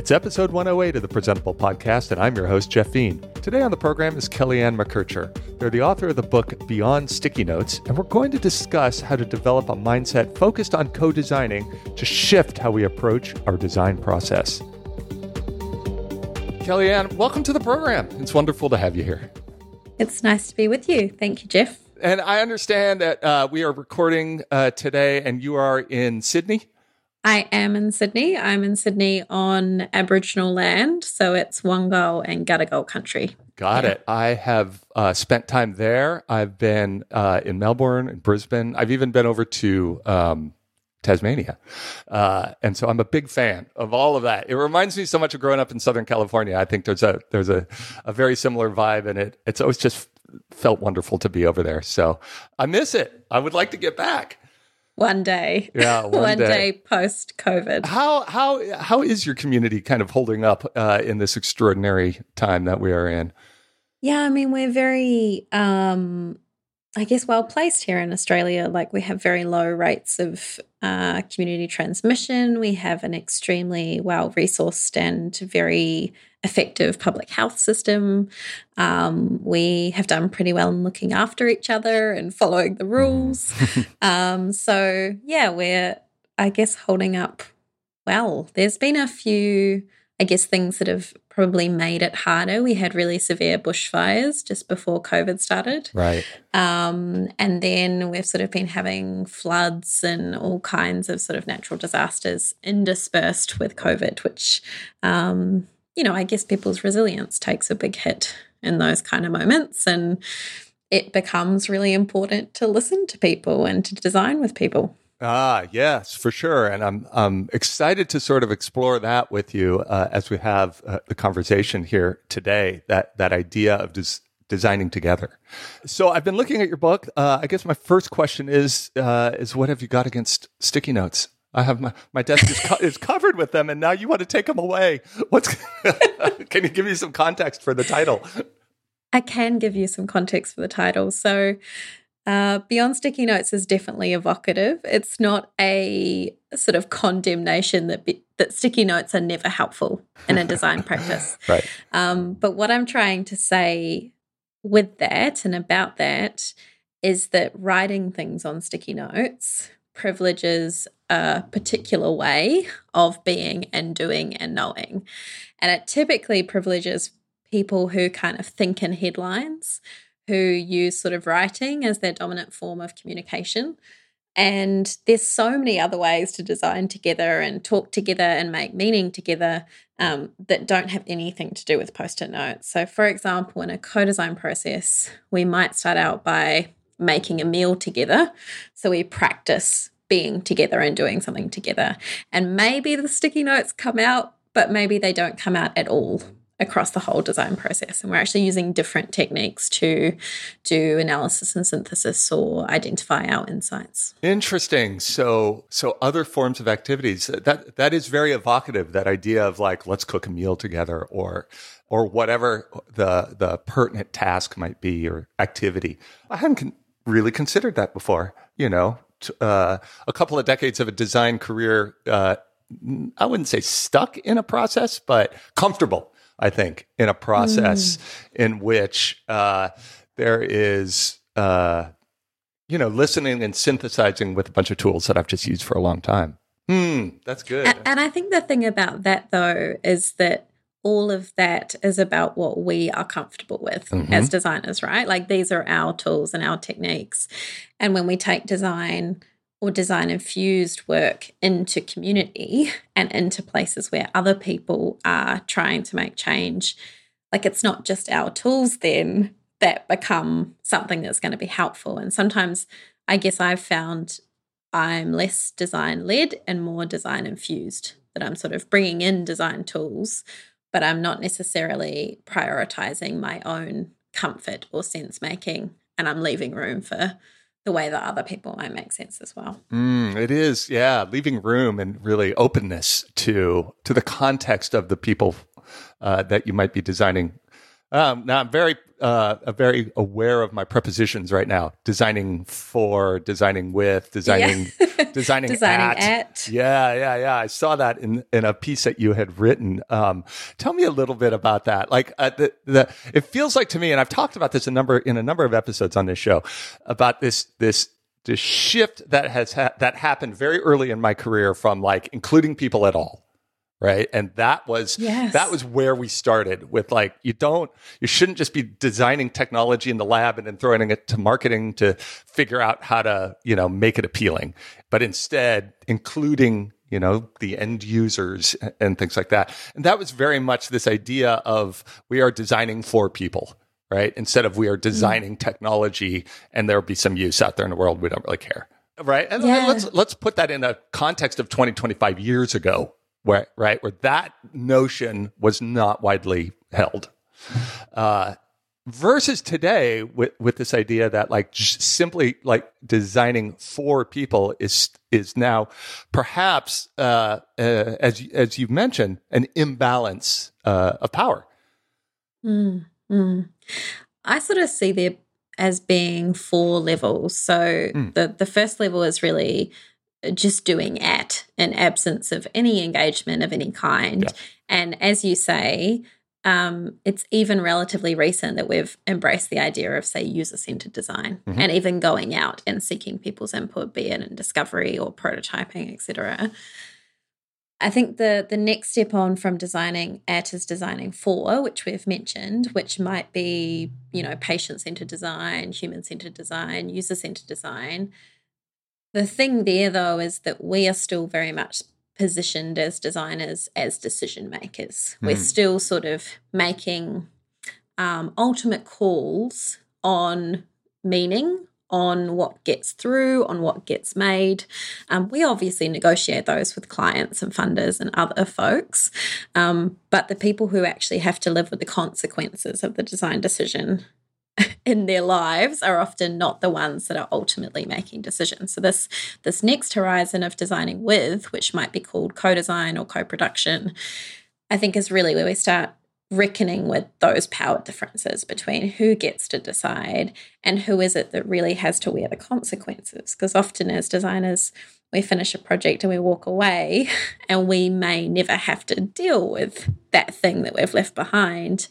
It's episode 108 of the Presentable Podcast, and I'm your host, Jeff Veen. Today on the program is Kellyanne McKercher. They're the author of the book Beyond Sticky Notes, and we're going to discuss how to develop a mindset focused on co-designing to shift how we approach our design process. Kellyanne, welcome to the program. It's wonderful to have you here. It's nice to be with you. Thank you, Jeff. And I understand that we are recording today, and you are in Sydney? I am in Sydney. I'm in Sydney on Aboriginal land, so it's Wangal and Gadigal country. Got it. I have spent time there. I've been in Melbourne and Brisbane. I've even been over to Tasmania. And so I'm a big fan of all of that. It reminds me so much of growing up in Southern California. I think there's a very similar vibe in it. It's always just felt wonderful to be over there. So I miss it. I would like to get back. One day. Yeah, one day post-COVID. How is your community kind of holding up in this extraordinary time that we are in? Yeah, I mean, we're very, I guess, well-placed here in Australia. Like, we have very low rates of community transmission. We have an extremely well-resourced and very effective public health system. We have done pretty well in looking after each other and following the rules. So, yeah, we're, I guess, holding up well. There's been a few, I guess, things that have probably made it harder. We had really severe bushfires just before COVID started. Right. And then we've sort of been having floods and all kinds of sort of natural disasters interspersed with COVID, which you know, I guess people's resilience takes a big hit in those kind of moments, and it becomes really important to listen to people and to design with people. Ah, yes, for sure. And I'm excited to sort of explore that with you as we have the conversation here today, that idea of designing together. So I've been looking at your book. I guess my first question is what have you got against sticky notes? I have my desk is covered with them, and now you want to take them away. Can you give me some context for the title? I can give you some context for the title. So Beyond Sticky Notes is definitely evocative. It's not a sort of condemnation that sticky notes are never helpful in a design practice. Right. But what I'm trying to say with that and about that is that writing things on sticky notes privileges a particular way of being and doing and knowing. And it typically privileges people who kind of think in headlines, who use sort of writing as their dominant form of communication. And there's so many other ways to design together and talk together and make meaning together that don't have anything to do with post-it notes. So, for example, in a co-design process, we might start out by making a meal together. So we practice being together and doing something together. And maybe the sticky notes come out, but maybe they don't come out at all across the whole design process. And we're actually using different techniques to do analysis and synthesis or identify our insights. Interesting. So other forms of activities, that is very evocative, that idea of like, let's cook a meal together or whatever the pertinent task might be or activity. I hadn't really considered that before. You know, a couple of decades of a design career, I wouldn't say stuck in a process, but comfortable, I think, in a process in which there is, you know, listening and synthesizing with a bunch of tools that I've just used for a long time. That's good. And I think the thing about that, though, is that all of that is about what we are comfortable with as designers, right? Like, these are our tools and our techniques. And when we take design or design-infused work into community and into places where other people are trying to make change, like, it's not just our tools then that become something that's going to be helpful. And sometimes I guess I've found I'm less design-led and more design-infused, that I'm sort of bringing in design tools, but I'm not necessarily prioritizing my own comfort or sense-making, and I'm leaving room for the way that other people might make sense as well. It is, yeah, leaving room and really openness to the context of the people that you might be designing Now I'm very aware of my prepositions right now. Designing for, designing with, designing, yeah. designing at. Yeah. I saw that in a piece that you had written. Tell me a little bit about that. Like it feels like to me, and I've talked about this in a number of episodes on this show about this shift that that happened very early in my career from like including people at all. Right. And that was where we started with like, you shouldn't just be designing technology in the lab and then throwing it to marketing to figure out how to, make it appealing, but instead including, the end users and things like that. And that was very much this idea of we are designing for people, right? Instead of we are designing technology and there'll be some use out there in the world. We don't really care. Right. And let's put that in a context of 20, 25 years ago. Where that notion was not widely held, versus today with this idea that like simply like designing for people is now perhaps as you've mentioned an imbalance of power. I sort of see there as being four levels. So the first level is really just doing at an absence of any engagement of any kind. Yeah. And as you say, it's even relatively recent that we've embraced the idea of, say, user-centered design and even going out and seeking people's input, be it in discovery or prototyping, et cetera. I think the next step on from designing at is designing for, which we've mentioned, which might be, patient-centered design, human-centered design, user-centered design. The thing there, though, is that we are still very much positioned as designers as decision makers. We're still sort of making ultimate calls on meaning, on what gets through, on what gets made. We obviously negotiate those with clients and funders and other folks, but the people who actually have to live with the consequences of the design decision in their lives are often not the ones that are ultimately making decisions. So this next horizon of designing with, which might be called co-design or co-production, I think is really where we start reckoning with those power differences between who gets to decide and who is it that really has to wear the consequences. Because often as designers, we finish a project and we walk away and we may never have to deal with that thing that we've left behind.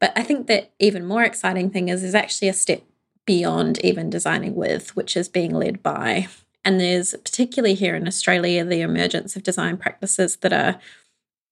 But I think that even more exciting thing is there's actually a step beyond even designing with, which is being led by. And there's, particularly here in Australia, the emergence of design practices that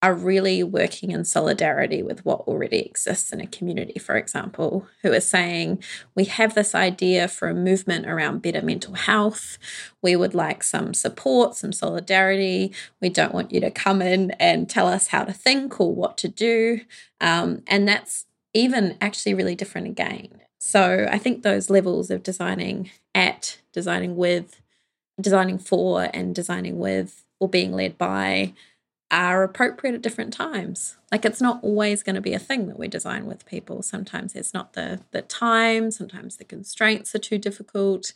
are really working in solidarity with what already exists in a community, for example, who are saying, we have this idea for a movement around better mental health. We would like some support, some solidarity. We don't want you to come in and tell us how to think or what to do. And that's even actually really different again. So I think those levels of designing at, designing with, designing for, and designing with, or being led by, are appropriate at different times. Like it's not always going to be a thing that we design with people. Sometimes it's not the time. Sometimes the constraints are too difficult.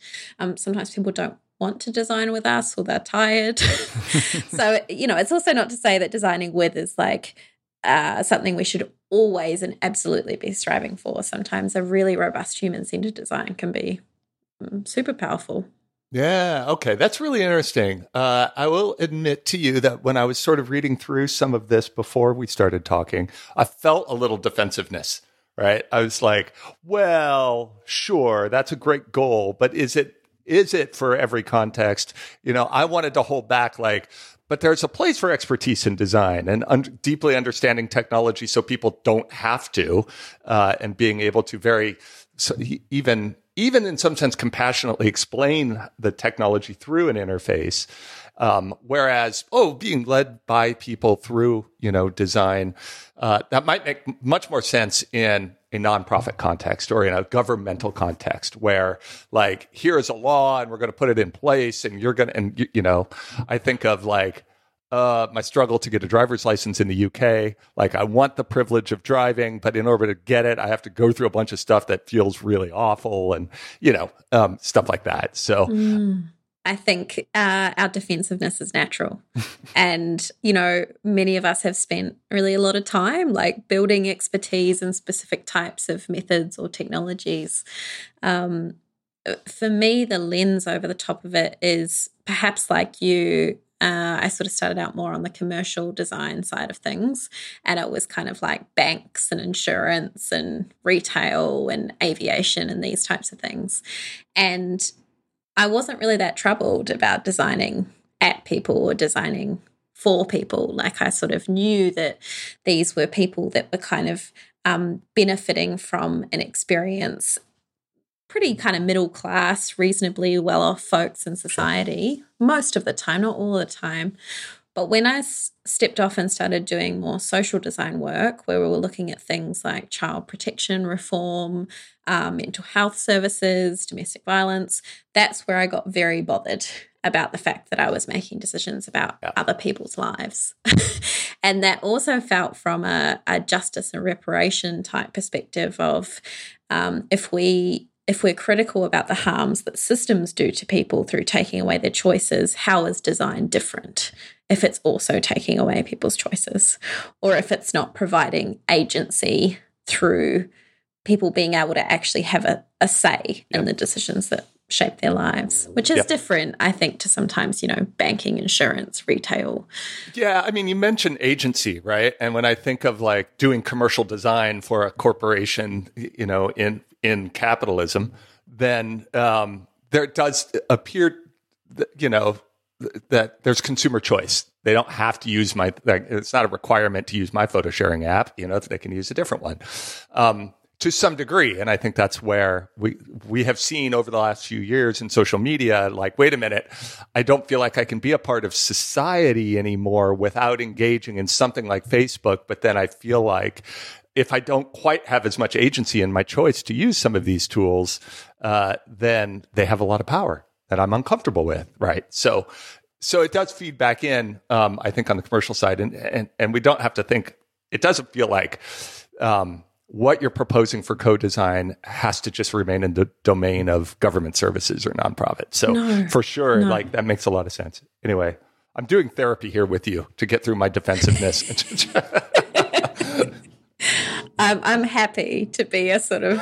Sometimes people don't want to design with us or they're tired. So, it's also not to say that designing with is like something we should always and absolutely be striving for. Sometimes a really robust human-centered design can be super powerful. Yeah, okay. That's really interesting. I will admit to you that when I was sort of reading through some of this before we started talking, I felt a little defensiveness, right? I was like, well, sure, that's a great goal, but is it for every context? I wanted to hold back like, but there's a place for expertise in design and deeply understanding technology so people don't have to, and being able to even in some sense compassionately explain the technology through an interface. Whereas, being led by people through, design, that might make much more sense in a nonprofit context or in a governmental context where like, here's a law and we're going to put it in place and I think of like, my struggle to get a driver's license in the UK. Like I want the privilege of driving, but in order to get it, I have to go through a bunch of stuff that feels really awful and, stuff like that. So I think our defensiveness is natural. And, you know, many of us have spent really a lot of time like building expertise in specific types of methods or technologies. For me, the lens over the top of it is perhaps like you, I sort of started out more on the commercial design side of things, and it was kind of like banks and insurance and retail and aviation and these types of things. And I wasn't really that troubled about designing at people or designing for people. Like I sort of knew that these were people that were kind of benefiting from an experience, pretty kind of middle class, reasonably well-off folks in society most of the time, not all the time. But when I stepped off and started doing more social design work, where we were looking at things like child protection reform, mental health services, domestic violence, that's where I got very bothered about the fact that I was making decisions about other people's lives. And that also felt from a justice and reparation type perspective of if we're critical about the harms that systems do to people through taking away their choices, how is design different? If it's also taking away people's choices, or if it's not providing agency through people being able to actually have a say in the decisions that shape their lives, which is different, I think, to sometimes, you know, banking, insurance, retail. Yeah, I mean, you mentioned agency, right? And when I think of like doing commercial design for a corporation, you know, in capitalism, then there does appear, you know, that there's consumer choice. They don't have to use my, like, it's not a requirement to use my photo sharing app, you know, if they can use a different one to some degree. And I think that's where we have seen over the last few years in social media, like, wait a minute, I don't feel like I can be a part of society anymore without engaging in something like Facebook. But then I feel like if I don't quite have as much agency in my choice to use some of these tools, then they have a lot of power that I'm uncomfortable with, right? So it does feed back in, I think, on the commercial side. And we don't have to think, it doesn't feel like what you're proposing for co-design has to just remain in the domain of government services or nonprofit. So like that makes a lot of sense. Anyway, I'm doing therapy here with you to get through my defensiveness. I'm happy to be a sort of,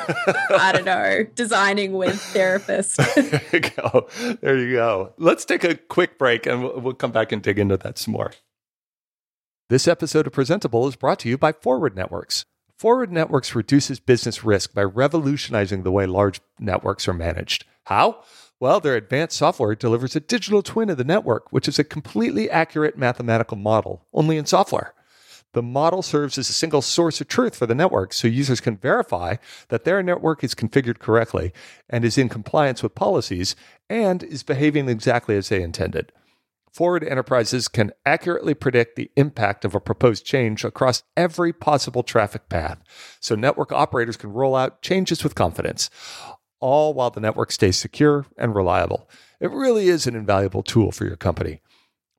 I don't know, designing with therapist. There you go. There you go. Let's take a quick break and we'll come back and dig into that some more. This episode of Presentable is brought to you by Forward Networks. Forward Networks reduces business risk by revolutionizing the way large networks are managed. How? Well, their advanced software delivers a digital twin of the network, which is a completely accurate mathematical model, only in software. The model serves as a single source of truth for the network, so users can verify that their network is configured correctly and is in compliance with policies and is behaving exactly as they intended. Forward Enterprises can accurately predict the impact of a proposed change across every possible traffic path, so network operators can roll out changes with confidence, all while the network stays secure and reliable. It really is an invaluable tool for your company.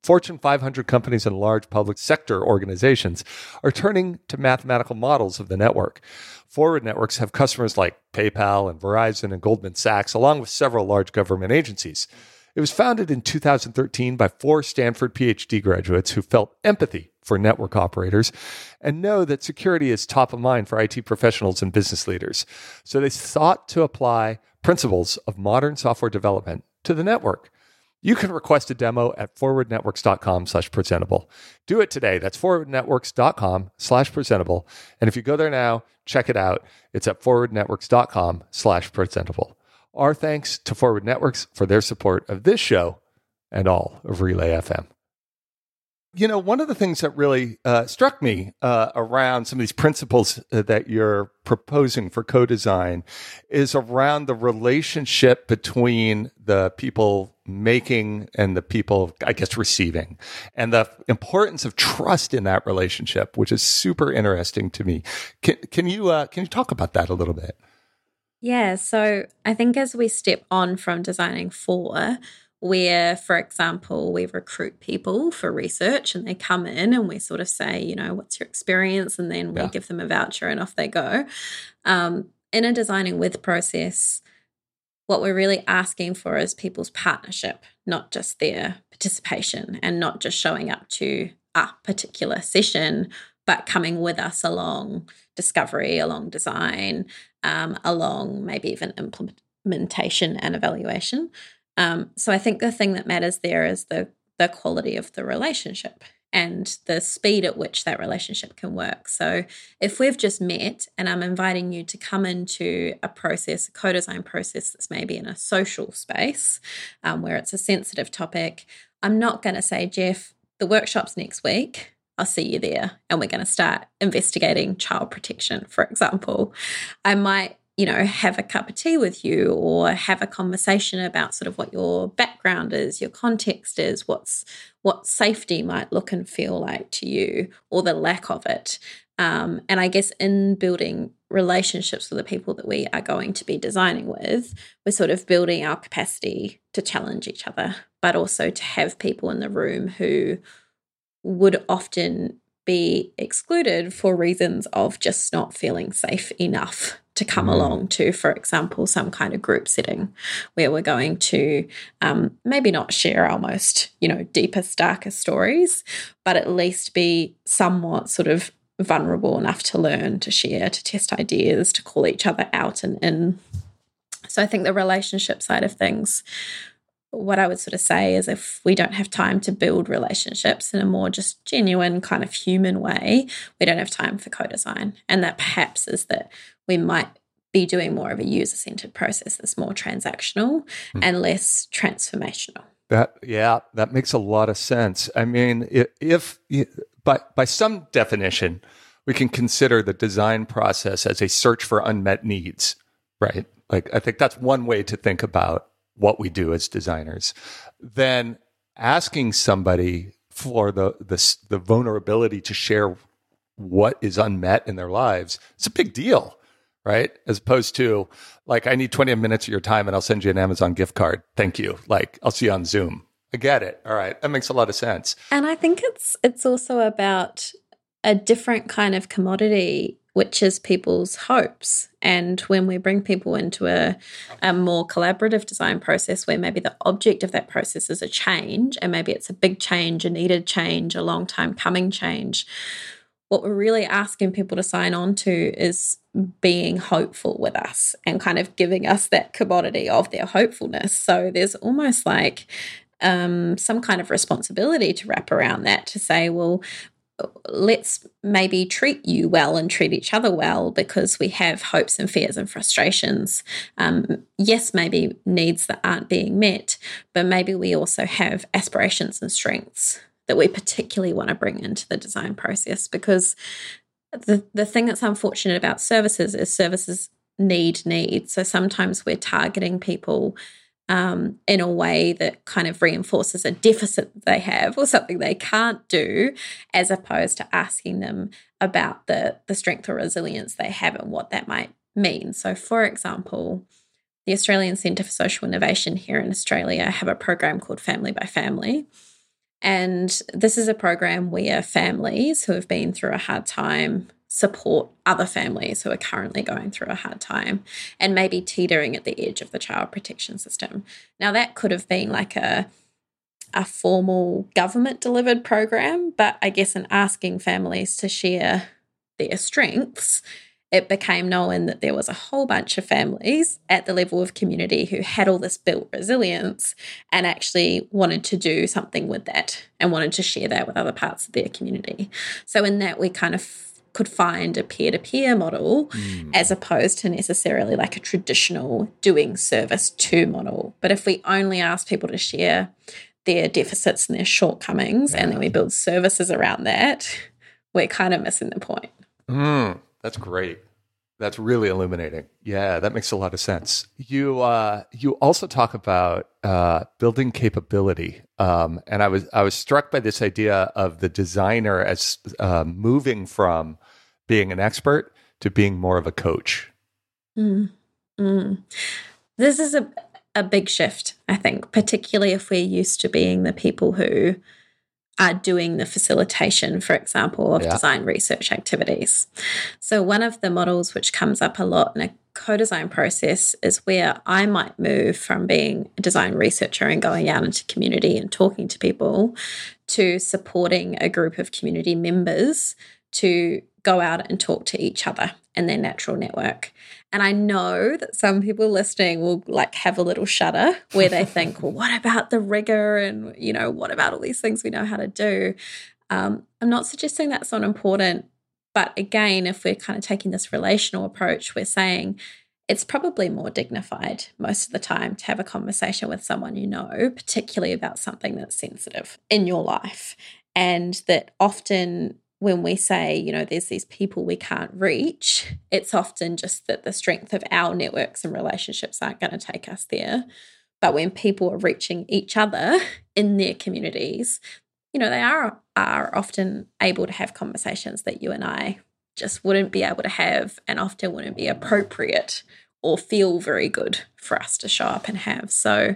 Fortune 500 companies and large public sector organizations are turning to mathematical models of the network. Forward Networks have customers like PayPal and Verizon and Goldman Sachs, along with several large government agencies. It was founded in 2013 by 4 Stanford PhD graduates who felt empathy for network operators and know that security is top of mind for IT professionals and business leaders. So they sought to apply principles of modern software development to the network. You can request a demo at forwardnetworks.com/presentable. Do it today. That's forwardnetworks.com/presentable. And if you go there now, check it out. It's at forwardnetworks.com/presentable. Our thanks to Forward Networks for their support of this show and all of Relay FM. You know, one of the things that really struck me around some of these principles that you're proposing for co-design is around the relationship between the people making and the people, I guess, receiving, and the importance of trust in that relationship, which is super interesting to me. Can you talk about that a little bit? Yeah. So I think as we step on from designing for, where, for example, we recruit people for research and they come in and we sort of say, you know, what's your experience? And then we give them a voucher and off they go. In a designing with process, what we're really asking for is people's partnership, not just their participation and not just showing up to a particular session, but coming with us along discovery, along design, along maybe even implementation and evaluation. So I think the thing that matters there is the quality of the relationship and the speed at which that relationship can work. So if we've just met and I'm inviting you to come into a process, a co-design process that's maybe in a social space where it's a sensitive topic, I'm not going to say, Jeff, the workshop's next week. I'll see you there. And we're going to start investigating child protection, for example. I might, have a cup of tea with you or have a conversation about sort of what your background is, your context is, what safety might look and feel like to you or the lack of it. And I guess in building relationships with the people that we are going to be designing with, we're sort of building our capacity to challenge each other, but also to have people in the room who would often be excluded for reasons of just not feeling safe enough to come along to, for example, some kind of group setting where we're going to maybe not share our most, deepest, darkest stories, but at least be somewhat sort of vulnerable enough to learn, to share, to test ideas, to call each other out and in. So I think the relationship side of things, what I would sort of say is if we don't have time to build relationships in a more just genuine kind of human way, we don't have time for co-design. And that perhaps is that we might be doing more of a user-centered process that's more transactional and less transformational. That makes a lot of sense. I mean, if by some definition, we can consider the design process as a search for unmet needs, right? Like I think that's one way to think about what we do as designers. Then asking somebody for the vulnerability to share what is unmet in their lives, it's a big deal, right? As opposed to like, I need 20 minutes of your time and I'll send you an Amazon gift card. Thank you. Like, I'll see you on Zoom. I get it. All right. That makes a lot of sense. And I think it's also about a different kind of commodity, which is people's hopes. And when we bring people into a more collaborative design process where maybe the object of that process is a change, and maybe it's a big change, a needed change, a long time coming change, what we're really asking people to sign on to is being hopeful with us and kind of giving us that commodity of their hopefulness. So there's almost like some kind of responsibility to wrap around that to say, well, let's maybe treat you well and treat each other well because we have hopes and fears and frustrations. Yes, maybe needs that aren't being met, but maybe we also have aspirations and strengths that we particularly want to bring into the design process, because the thing that's unfortunate about services is services need. So sometimes we're targeting people in a way that kind of reinforces a deficit they have or something they can't do, as opposed to asking them about the strength or resilience they have and what that might mean. So, for example, the Australian Centre for Social Innovation here in Australia have a program called Family by Family. And this is a program where families who have been through a hard time support other families who are currently going through a hard time and maybe teetering at the edge of the child protection system. Now, that could have been like a formal government-delivered program, but I guess in asking families to share their strengths, it became known that there was a whole bunch of families at the level of community who had all this built resilience and actually wanted to do something with that and wanted to share that with other parts of their community. So in that, we kind of could find a peer-to-peer model as opposed to necessarily like a traditional doing service to model. But if we only ask people to share their deficits and their shortcomings and then we build services around that, we're kind of missing the point. That's great. That's really illuminating. Yeah, that makes a lot of sense. You also talk about building capability, and I was struck by this idea of the designer as moving from being an expert to being more of a coach. This is a big shift, I think, particularly if we're used to being the people who are doing the facilitation, for example, of design research activities. So one of the models which comes up a lot in a co-design process is where I might move from being a design researcher and going out into community and talking to people to supporting a group of community members to go out and talk to each other in their natural network. And I know that some people listening will like have a little shudder where they think, well, what about the rigor and, you know, what about all these things we know how to do? I'm not suggesting that's not important. But again, if we're kind of taking this relational approach, we're saying it's probably more dignified most of the time to have a conversation with someone you know, particularly about something that's sensitive in your life. And that often when we say, you know, there's these people we can't reach, it's often just that the strength of our networks and relationships aren't going to take us there. But when people are reaching each other in their communities, you know, they are often able to have conversations that you and I just wouldn't be able to have and often wouldn't be appropriate or feel very good for us to show up and have. So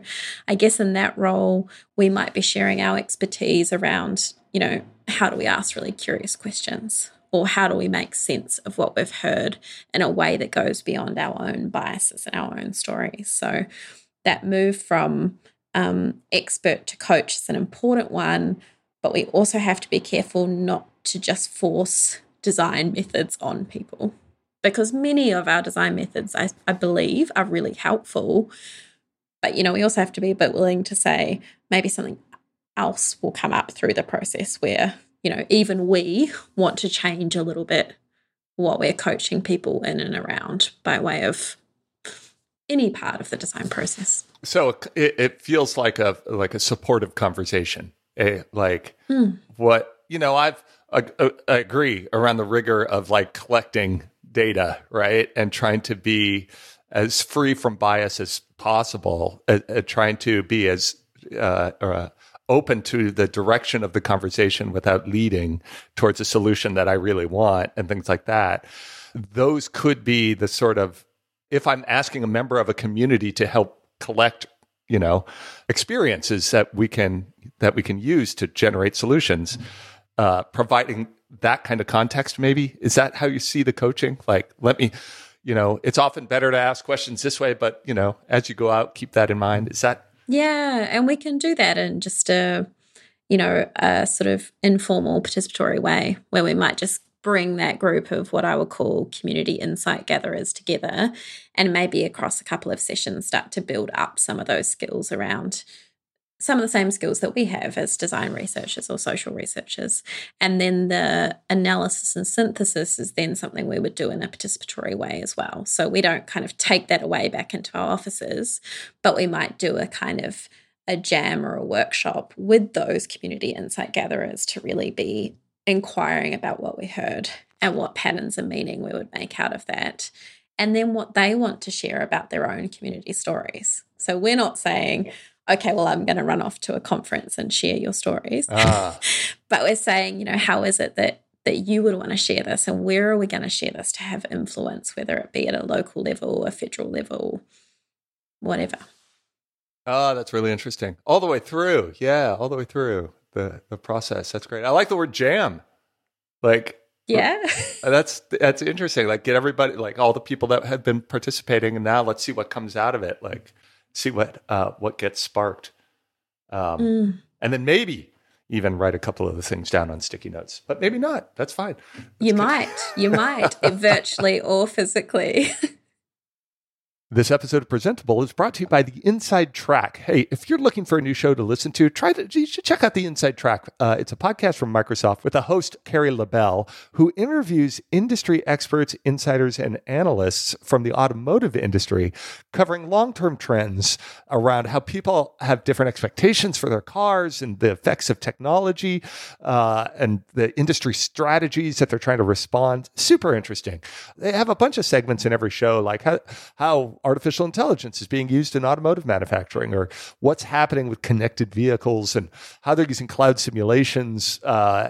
I guess in that role, we might be sharing our expertise around, you know, how do we ask really curious questions, or how do we make sense of what we've heard in a way that goes beyond our own biases and our own stories? So that move from expert to coach is an important one, but we also have to be careful not to just force design methods on people, because many of our design methods, I believe, are really helpful. But, you know, we also have to be a bit willing to say maybe something else will come up through the process where, you know, even we want to change a little bit what we're coaching people in and around by way of any part of the design process. So it feels like a supportive conversation, what, you know, I agree around the rigor of like collecting data, right? And trying to be as free from bias as possible, trying to be as open to the direction of the conversation without leading towards a solution that I really want and things like that. Those could be the sort of, if I'm asking a member of a community to help collect, you know, experiences that we can use to generate solutions, providing that kind of context, maybe. Is that how you see the coaching? Like, let me, you know, it's often better to ask questions this way, but, you know, as you go out, keep that in mind. Is that? Yeah, and we can do that in just a sort of informal participatory way where we might just bring that group of what I would call community insight gatherers together and maybe across a couple of sessions start to build up some of those skills around some of the same skills that we have as design researchers or social researchers. And then the analysis and synthesis is then something we would do in a participatory way as well. So we don't kind of take that away back into our offices, but we might do a kind of a jam or a workshop with those community insight gatherers to really be inquiring about what we heard and what patterns and meaning we would make out of that. And then what they want to share about their own community stories. So we're not saying, okay, well, I'm going to run off to a conference and share your stories. But we're saying, you know, how is it that you would want to share this, and where are we going to share this to have influence, whether it be at a local level, a federal level, whatever. Oh, that's really interesting. All the way through. Yeah, all the way through the process. That's great. I like the word jam. Like, yeah, that's interesting. Like, get everybody, like all the people that have been participating, and now let's see what comes out of it. Like, see what gets sparked. And then maybe even write a couple of the things down on sticky notes, but maybe not. That's fine. You might virtually or physically. This episode of Presentable is brought to you by The Inside Track. Hey, if you're looking for a new show to listen to, you should check out The Inside Track. It's a podcast from Microsoft with a host, Carrie LaBelle, who interviews industry experts, insiders, and analysts from the automotive industry, covering long-term trends around how people have different expectations for their cars and the effects of technology and the industry strategies that they're trying to respond. Super interesting. They have a bunch of segments in every show, like how artificial intelligence is being used in automotive manufacturing, or what's happening with connected vehicles and how they're using cloud simulations,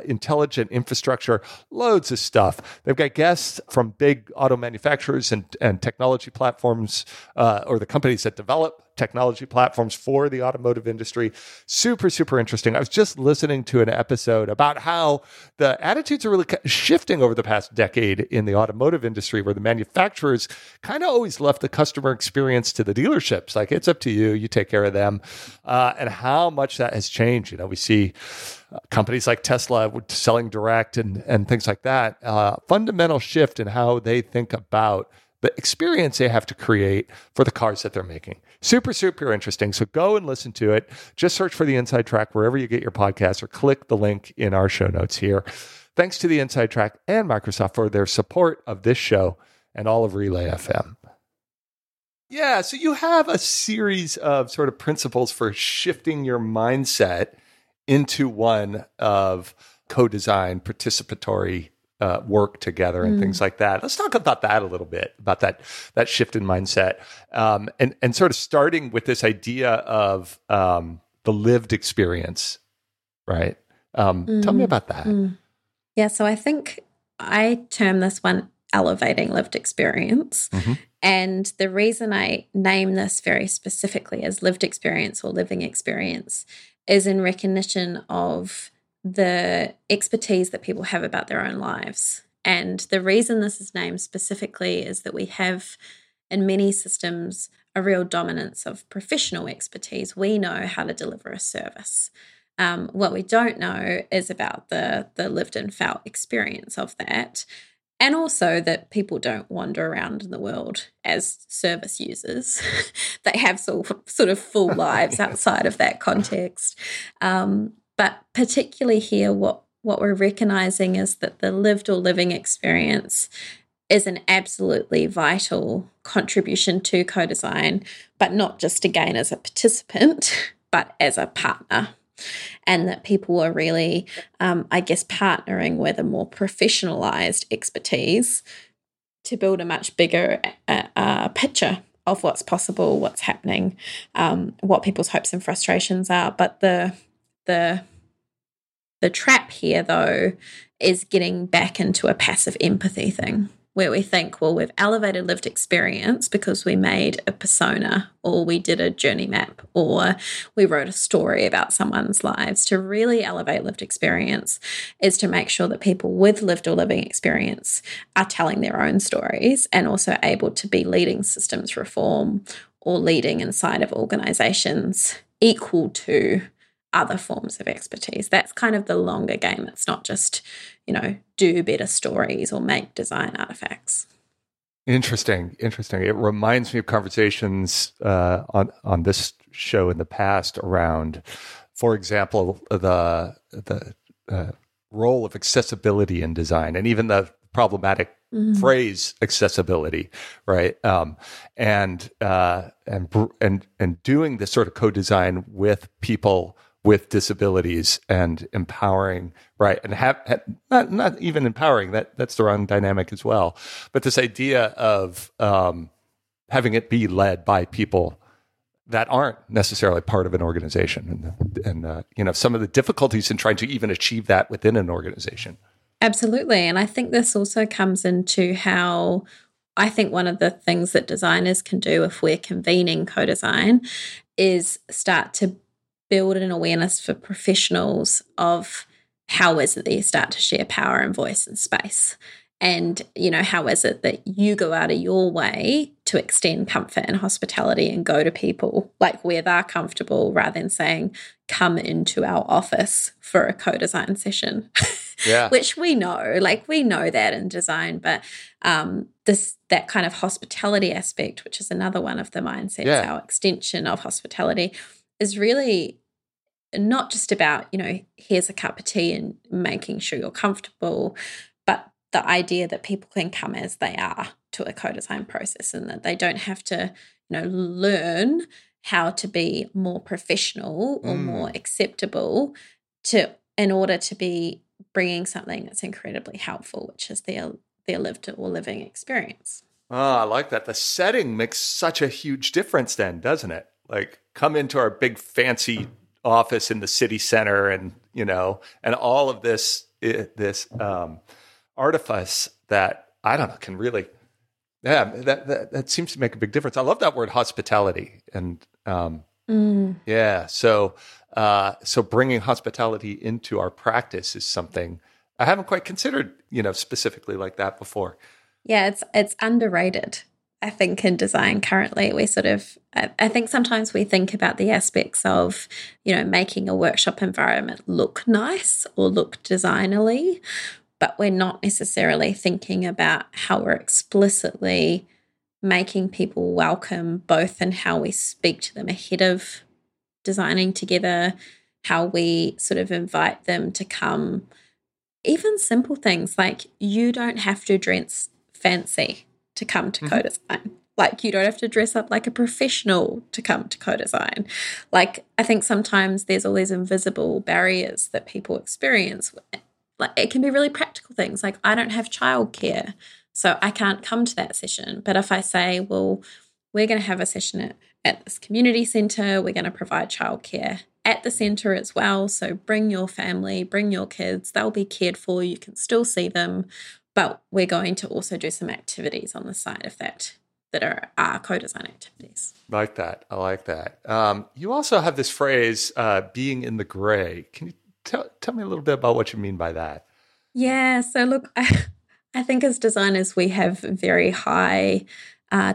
intelligent infrastructure, loads of stuff. They've got guests from big auto manufacturers and technology platforms, or the companies that develop technology platforms for the automotive industry. Super, super interesting. I was just listening to an episode about how the attitudes are really shifting over the past decade in the automotive industry, where the manufacturers kind of always left the customer experience to the dealerships. Like, it's up to you. You take care of them. And how much that has changed. You know, we see companies like Tesla selling direct and things like that. Fundamental shift in how they think about the experience they have to create for the cars that they're making. Super, super interesting. So go and listen to it. Just search for The Inside Track wherever you get your podcasts, or click the link in our show notes here. Thanks to The Inside Track and Microsoft for their support of this show and all of Relay FM. Yeah, so you have a series of sort of principles for shifting your mindset into one of co-design, participatory work together and things like that. Let's talk about that a little bit, about that shift in mindset, and sort of starting with this idea of the lived experience, right? Tell me about that. Yeah, so I think I term this one elevating lived experience. And the reason I name this very specifically as lived experience or living experience is in recognition of the expertise that people have about their own lives. And the reason this is named specifically is that we have, in many systems, a real dominance of professional expertise. We know how to deliver a service. What we don't know is about the lived and felt experience of that. And also that people don't wander around in the world as service users. They have sort of full lives outside of that context. But particularly here, what we're recognizing is that the lived or living experience is an absolutely vital contribution to co-design, but not just again as a participant, but as a partner. And that people are really, partnering with a more professionalized expertise to build a much bigger picture of what's possible, what's happening, what people's hopes and frustrations are. But the trap here, though, is getting back into a passive empathy thing, where we think, well, we've elevated lived experience because we made a persona, or we did a journey map, or we wrote a story about someone's lives. To really elevate lived experience is to make sure that people with lived or living experience are telling their own stories and also able to be leading systems reform or leading inside of organizations equal to other forms of expertise. That's kind of the longer game. It's not just, do better stories or make design artifacts. Interesting. It reminds me of conversations on this show in the past around, for example, the role of accessibility in design, and even the problematic phrase accessibility, right? And doing this sort of co-design with people with disabilities and empowering, right? And not even empowering, that's the wrong dynamic as well. But this idea of having it be led by people that aren't necessarily part of an organization, and some of the difficulties in trying to even achieve that within an organization. Absolutely. And I think this also comes into how, I think one of the things that designers can do if we're convening co-design is start to build an awareness for professionals of how is it that you start to share power and voice and space, and how is it that you go out of your way to extend comfort and hospitality and go to people like where they're comfortable, rather than saying, come into our office for a co-design session. Yeah. Which we know that in design, but that kind of hospitality aspect, which is another one of the mindsets, our extension of hospitality, is really not just about, here's a cup of tea and making sure you're comfortable, but the idea that people can come as they are to a co-design process, and that they don't have to, learn how to be more professional or more acceptable in order to be bringing something that's incredibly helpful, which is their lived or living experience. Oh, I like that. The setting makes such a huge difference then, doesn't it? Like, come into our big fancy office in the city center, and and all of this artifice that I don't know can really Yeah, that seems to make a big difference. I love that word hospitality, and yeah. So bringing hospitality into our practice is something I haven't quite considered, specifically like that before. Yeah, it's underrated, I think, in design currently. We sort of, I think sometimes we think about the aspects of, making a workshop environment look nice or look designerly, but we're not necessarily thinking about how we're explicitly making people welcome, both in how we speak to them ahead of designing together, how we sort of invite them to come. Even simple things like you don't have to dress fancy to come to co-design. Like you don't have to dress up like a professional to come to co-design. Like I think sometimes there's all these invisible barriers that people experience. Like it can be really practical things. Like I don't have childcare, so I can't come to that session. But if I say, well, we're going to have a session at this community centre, we're going to provide childcare at the centre as well. So bring your family, bring your kids. They'll be cared for. You can still see them. But we're going to also do some activities on the side of that are our co-design activities. Like that. I like that. You also have this phrase, being in the grey. Can you tell me a little bit about what you mean by that? Yeah. So look, I think as designers, we have very high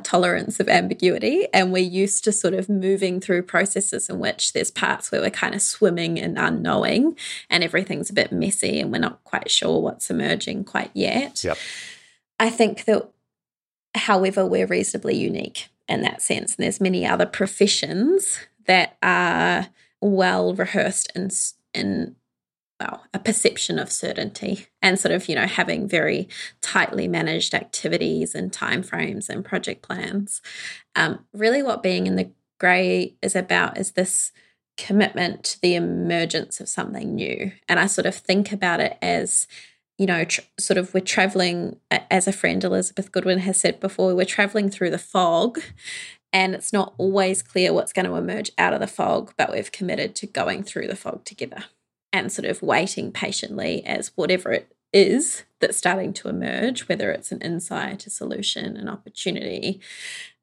tolerance of ambiguity, and we're used to sort of moving through processes in which there's parts where we're kind of swimming in unknowing and everything's a bit messy and we're not quite sure what's emerging quite yet. Yep. I think that, however, we're reasonably unique in that sense, and there's many other professions that are well rehearsed in a perception of certainty and sort of, having very tightly managed activities and timeframes and project plans. Really what being in the grey is about is this commitment to the emergence of something new. And I sort of think about it as, sort of we're travelling, as a friend Elizabeth Goodwin has said before, we're travelling through the fog, and it's not always clear what's going to emerge out of the fog, but we've committed to going through the fog together and sort of waiting patiently as whatever it is that's starting to emerge, whether it's an insight, a solution, an opportunity,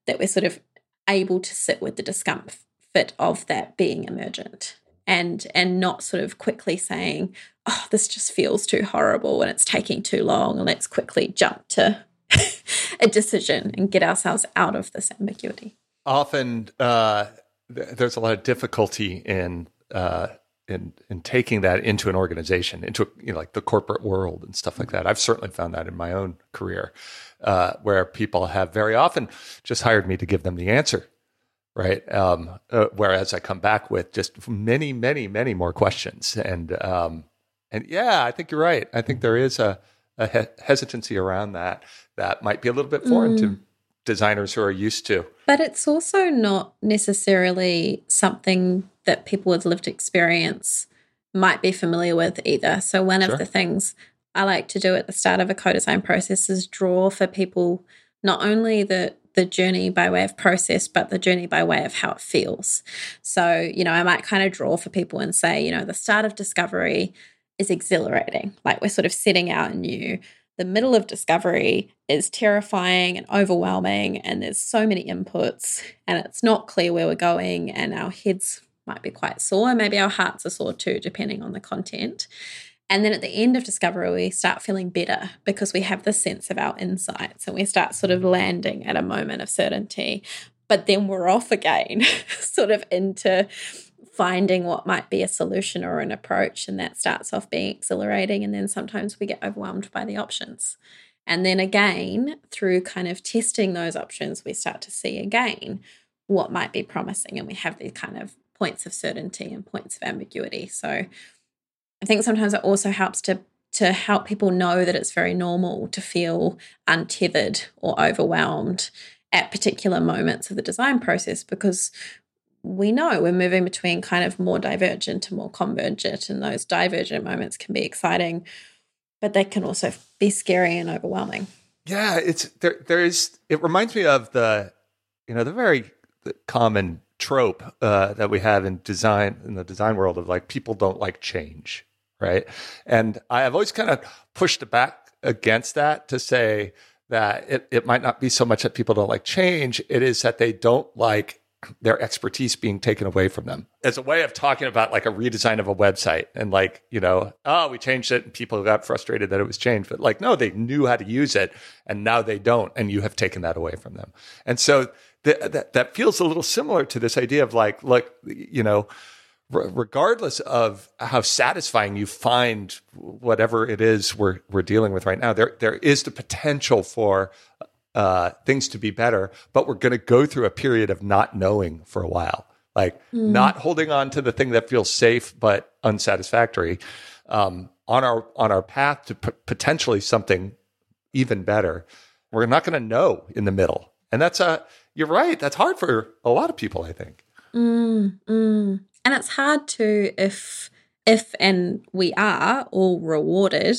that we're sort of able to sit with the discomfort of that being emergent and not sort of quickly saying, oh, this just feels too horrible and it's taking too long and let's quickly jump to a decision and get ourselves out of this ambiguity. Often there's a lot of difficulty in taking that into an organization, into like the corporate world and stuff like that. I've certainly found that in my own career, where people have very often just hired me to give them the answer, right? Whereas I come back with just many, many, many more questions. And yeah, I think you're right. I think there is a hesitancy around that might be a little bit foreign to designers who are used to. But it's also not necessarily something that people with lived experience might be familiar with either. So one of the things I like to do at the start of a co-design process is draw for people not only the journey by way of process, but the journey by way of how it feels. So, I might kind of draw for people and say, the start of discovery is exhilarating. Like we're sort of setting out anew. The middle of discovery is terrifying and overwhelming, and there's so many inputs and it's not clear where we're going, and our heads might be quite sore. Maybe our hearts are sore too, depending on the content. And then at the end of discovery, we start feeling better because we have this sense of our insights and we start sort of landing at a moment of certainty. But then we're off again, sort of into finding what might be a solution or an approach, and that starts off being exhilarating, and then sometimes we get overwhelmed by the options. And then again, through kind of testing those options, we start to see again what might be promising, and we have these kind of points of certainty and points of ambiguity. So I think sometimes it also helps to help people know that it's very normal to feel untethered or overwhelmed at particular moments of the design process, because we know we're moving between kind of more divergent and more convergent, and those divergent moments can be exciting, but they can also be scary and overwhelming. Yeah, it reminds me of the very common trope that we have in the design world of like people don't like change, right? And I have always kind of pushed back against that to say that it might not be so much that people don't like change. It is that they don't like their expertise being taken away from them. As a way of talking about like a redesign of a website and like, you know, oh, we changed it and people got frustrated that it was changed. But like, no, they knew how to use it and now they don't. And you have taken that away from them. And so that feels a little similar to this idea of like, look, you know, regardless of how satisfying you find whatever it is we're dealing with right now, there is the potential for things to be better, but we're going to go through a period of not knowing for a while, like not holding on to the thing that feels safe but unsatisfactory, on our path to potentially something even better. We're not going to know in the middle, and you're right. That's hard for a lot of people, I think. And it's hard to, if and we are all rewarded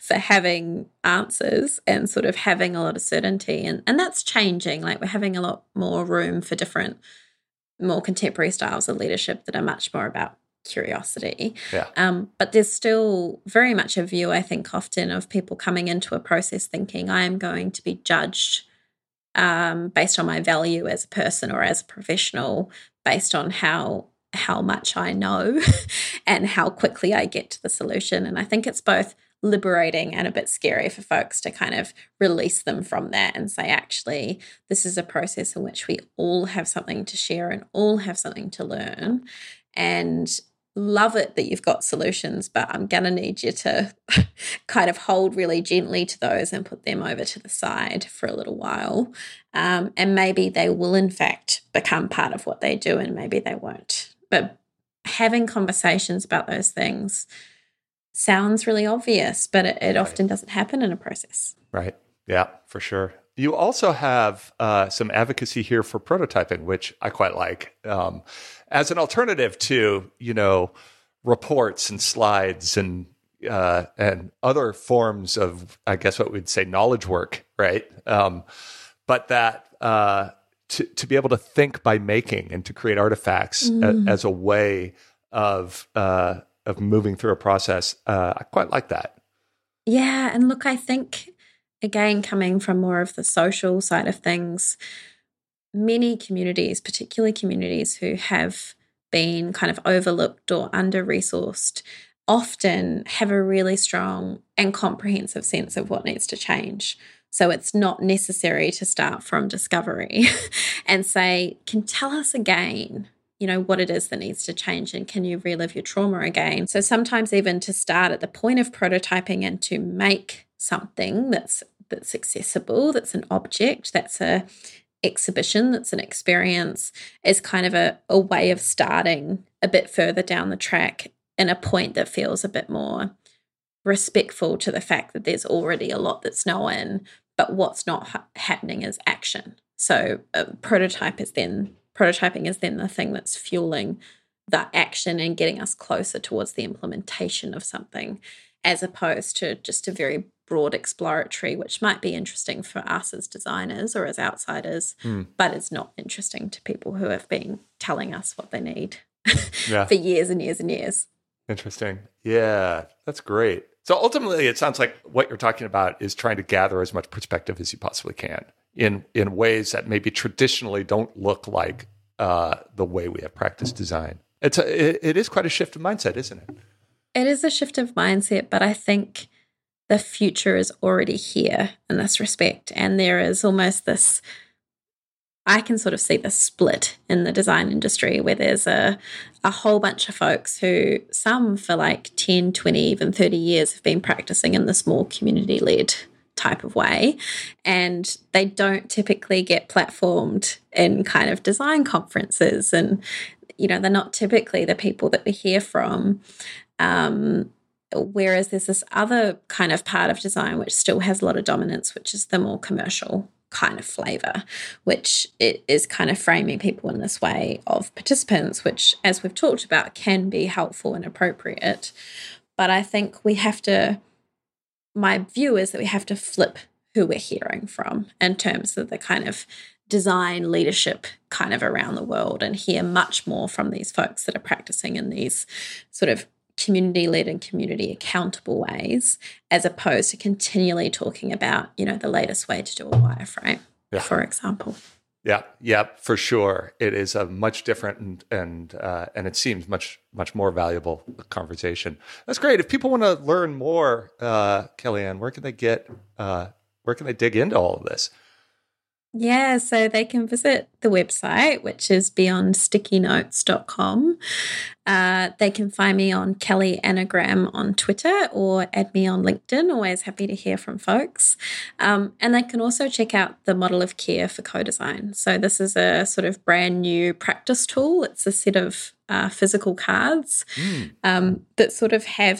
for having answers and sort of having a lot of certainty. And that's changing. Like, we're having a lot more room for different, more contemporary styles of leadership that are much more about curiosity. Yeah. But there's still very much a view, I think, often of people coming into a process thinking, I am going to be judged based on my value as a person or as a professional, based on how much I know and how quickly I get to the solution. And I think it's both liberating and a bit scary for folks to kind of release them from that and say, actually, this is a process in which we all have something to share and all have something to learn. And love it that you've got solutions, but I'm going to need you to kind of hold really gently to those and put them over to the side for a little while. And maybe they will, in fact, become part of what they do, and maybe they won't. But having conversations about those things sounds really obvious, but it often doesn't happen in a process. Right. Yeah, for sure. You also have some advocacy here for prototyping, which I quite like, as an alternative to, you know, reports and slides and other forms of, I guess, what we'd say knowledge work, right? But that to be able to think by making and to create artifacts as a way of moving through a process, I quite like that. Yeah, and look, I think, again, coming from more of the social side of things, many communities, particularly communities who have been kind of overlooked or under-resourced, often have a really strong and comprehensive sense of what needs to change. So it's not necessary to start from discovery and say, can tell us again, you know, what it is that needs to change, and can you relive your trauma again? So sometimes even to start at the point of prototyping and to make something that's accessible, that's an object, that's a exhibition, that's an experience, is kind of a way of starting a bit further down the track in a point that feels a bit more respectful to the fact that there's already a lot that's known, but what's not happening is action. So prototyping is then the thing that's fueling the action and getting us closer towards the implementation of something, as opposed to just a very broad exploratory, which might be interesting for us as designers or as outsiders, but it's not interesting to people who have been telling us what they need for years and years and years. Interesting. Yeah, that's great. So ultimately, it sounds like what you're talking about is trying to gather as much perspective as you possibly can in ways that maybe traditionally don't look like the way we have practiced design. It is quite a shift of mindset, isn't it? It is a shift of mindset, but I think the future is already here in this respect. And there is almost this, I can sort of see the split in the design industry where there's a whole bunch of folks who, some for like 10, 20, even 30 years, have been practicing in this more community-led type of way. And they don't typically get platformed in kind of design conferences. And, you know, they're not typically the people that we hear from. Whereas there's this other kind of part of design which still has a lot of dominance, which is the more commercial kind of flavour, which it is kind of framing people in this way of participants, which, as we've talked about, can be helpful and appropriate. But I think my view is that we have to flip who we're hearing from in terms of the kind of design leadership kind of around the world, and hear much more from these folks that are practising in these sort of community-led and community-accountable ways, as opposed to continually talking about, you know, the latest way to do a wireframe, for example. Yeah, for sure. It is a much different and it seems much more valuable conversation. That's great. If people want to learn more, Kellyanne, where can they dig into all of this? Yeah, so they can visit the website, which is beyondstickynotes.com. They can find me on Kelly Anagram on Twitter or add me on LinkedIn. Always happy to hear from folks. And they can also check out the Model of Care for Co-Design. So this is a sort of brand new practice tool. It's a set of physical cards that sort of have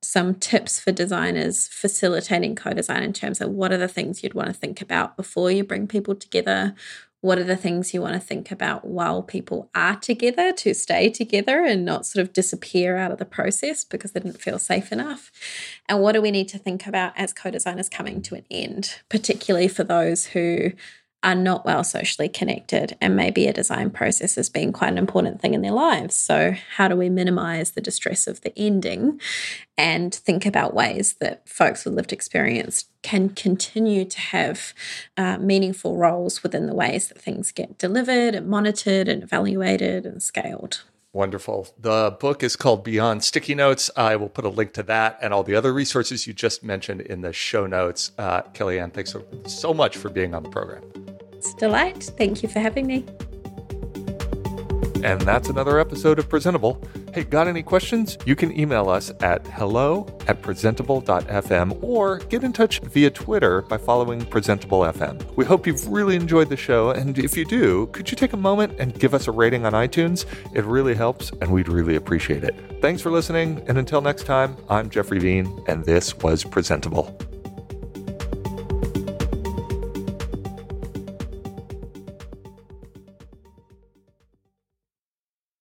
some tips for designers facilitating co-design in terms of what are the things you'd want to think about before you bring people together, what are the things you want to think about while people are together to stay together and not sort of disappear out of the process because they didn't feel safe enough, and what do we need to think about as co-designers coming to an end, particularly for those who are not well socially connected and maybe a design process has been quite an important thing in their lives. So how do we minimise the distress of the ending and think about ways that folks with lived experience can continue to have meaningful roles within the ways that things get delivered and monitored and evaluated and scaled? Wonderful. The book is called Beyond Sticky Notes. I will put a link to that and all the other resources you just mentioned in the show notes. Kellyanne, thanks so much for being on the program. It's a delight. Thank you for having me. And that's another episode of Presentable. Hey, got any questions? You can email us at hello@presentable.fm or get in touch via Twitter by following Presentable FM. We hope you've really enjoyed the show. And if you do, could you take a moment and give us a rating on iTunes? It really helps and we'd really appreciate it. Thanks for listening. And until next time, I'm Jeffrey Bean and this was Presentable.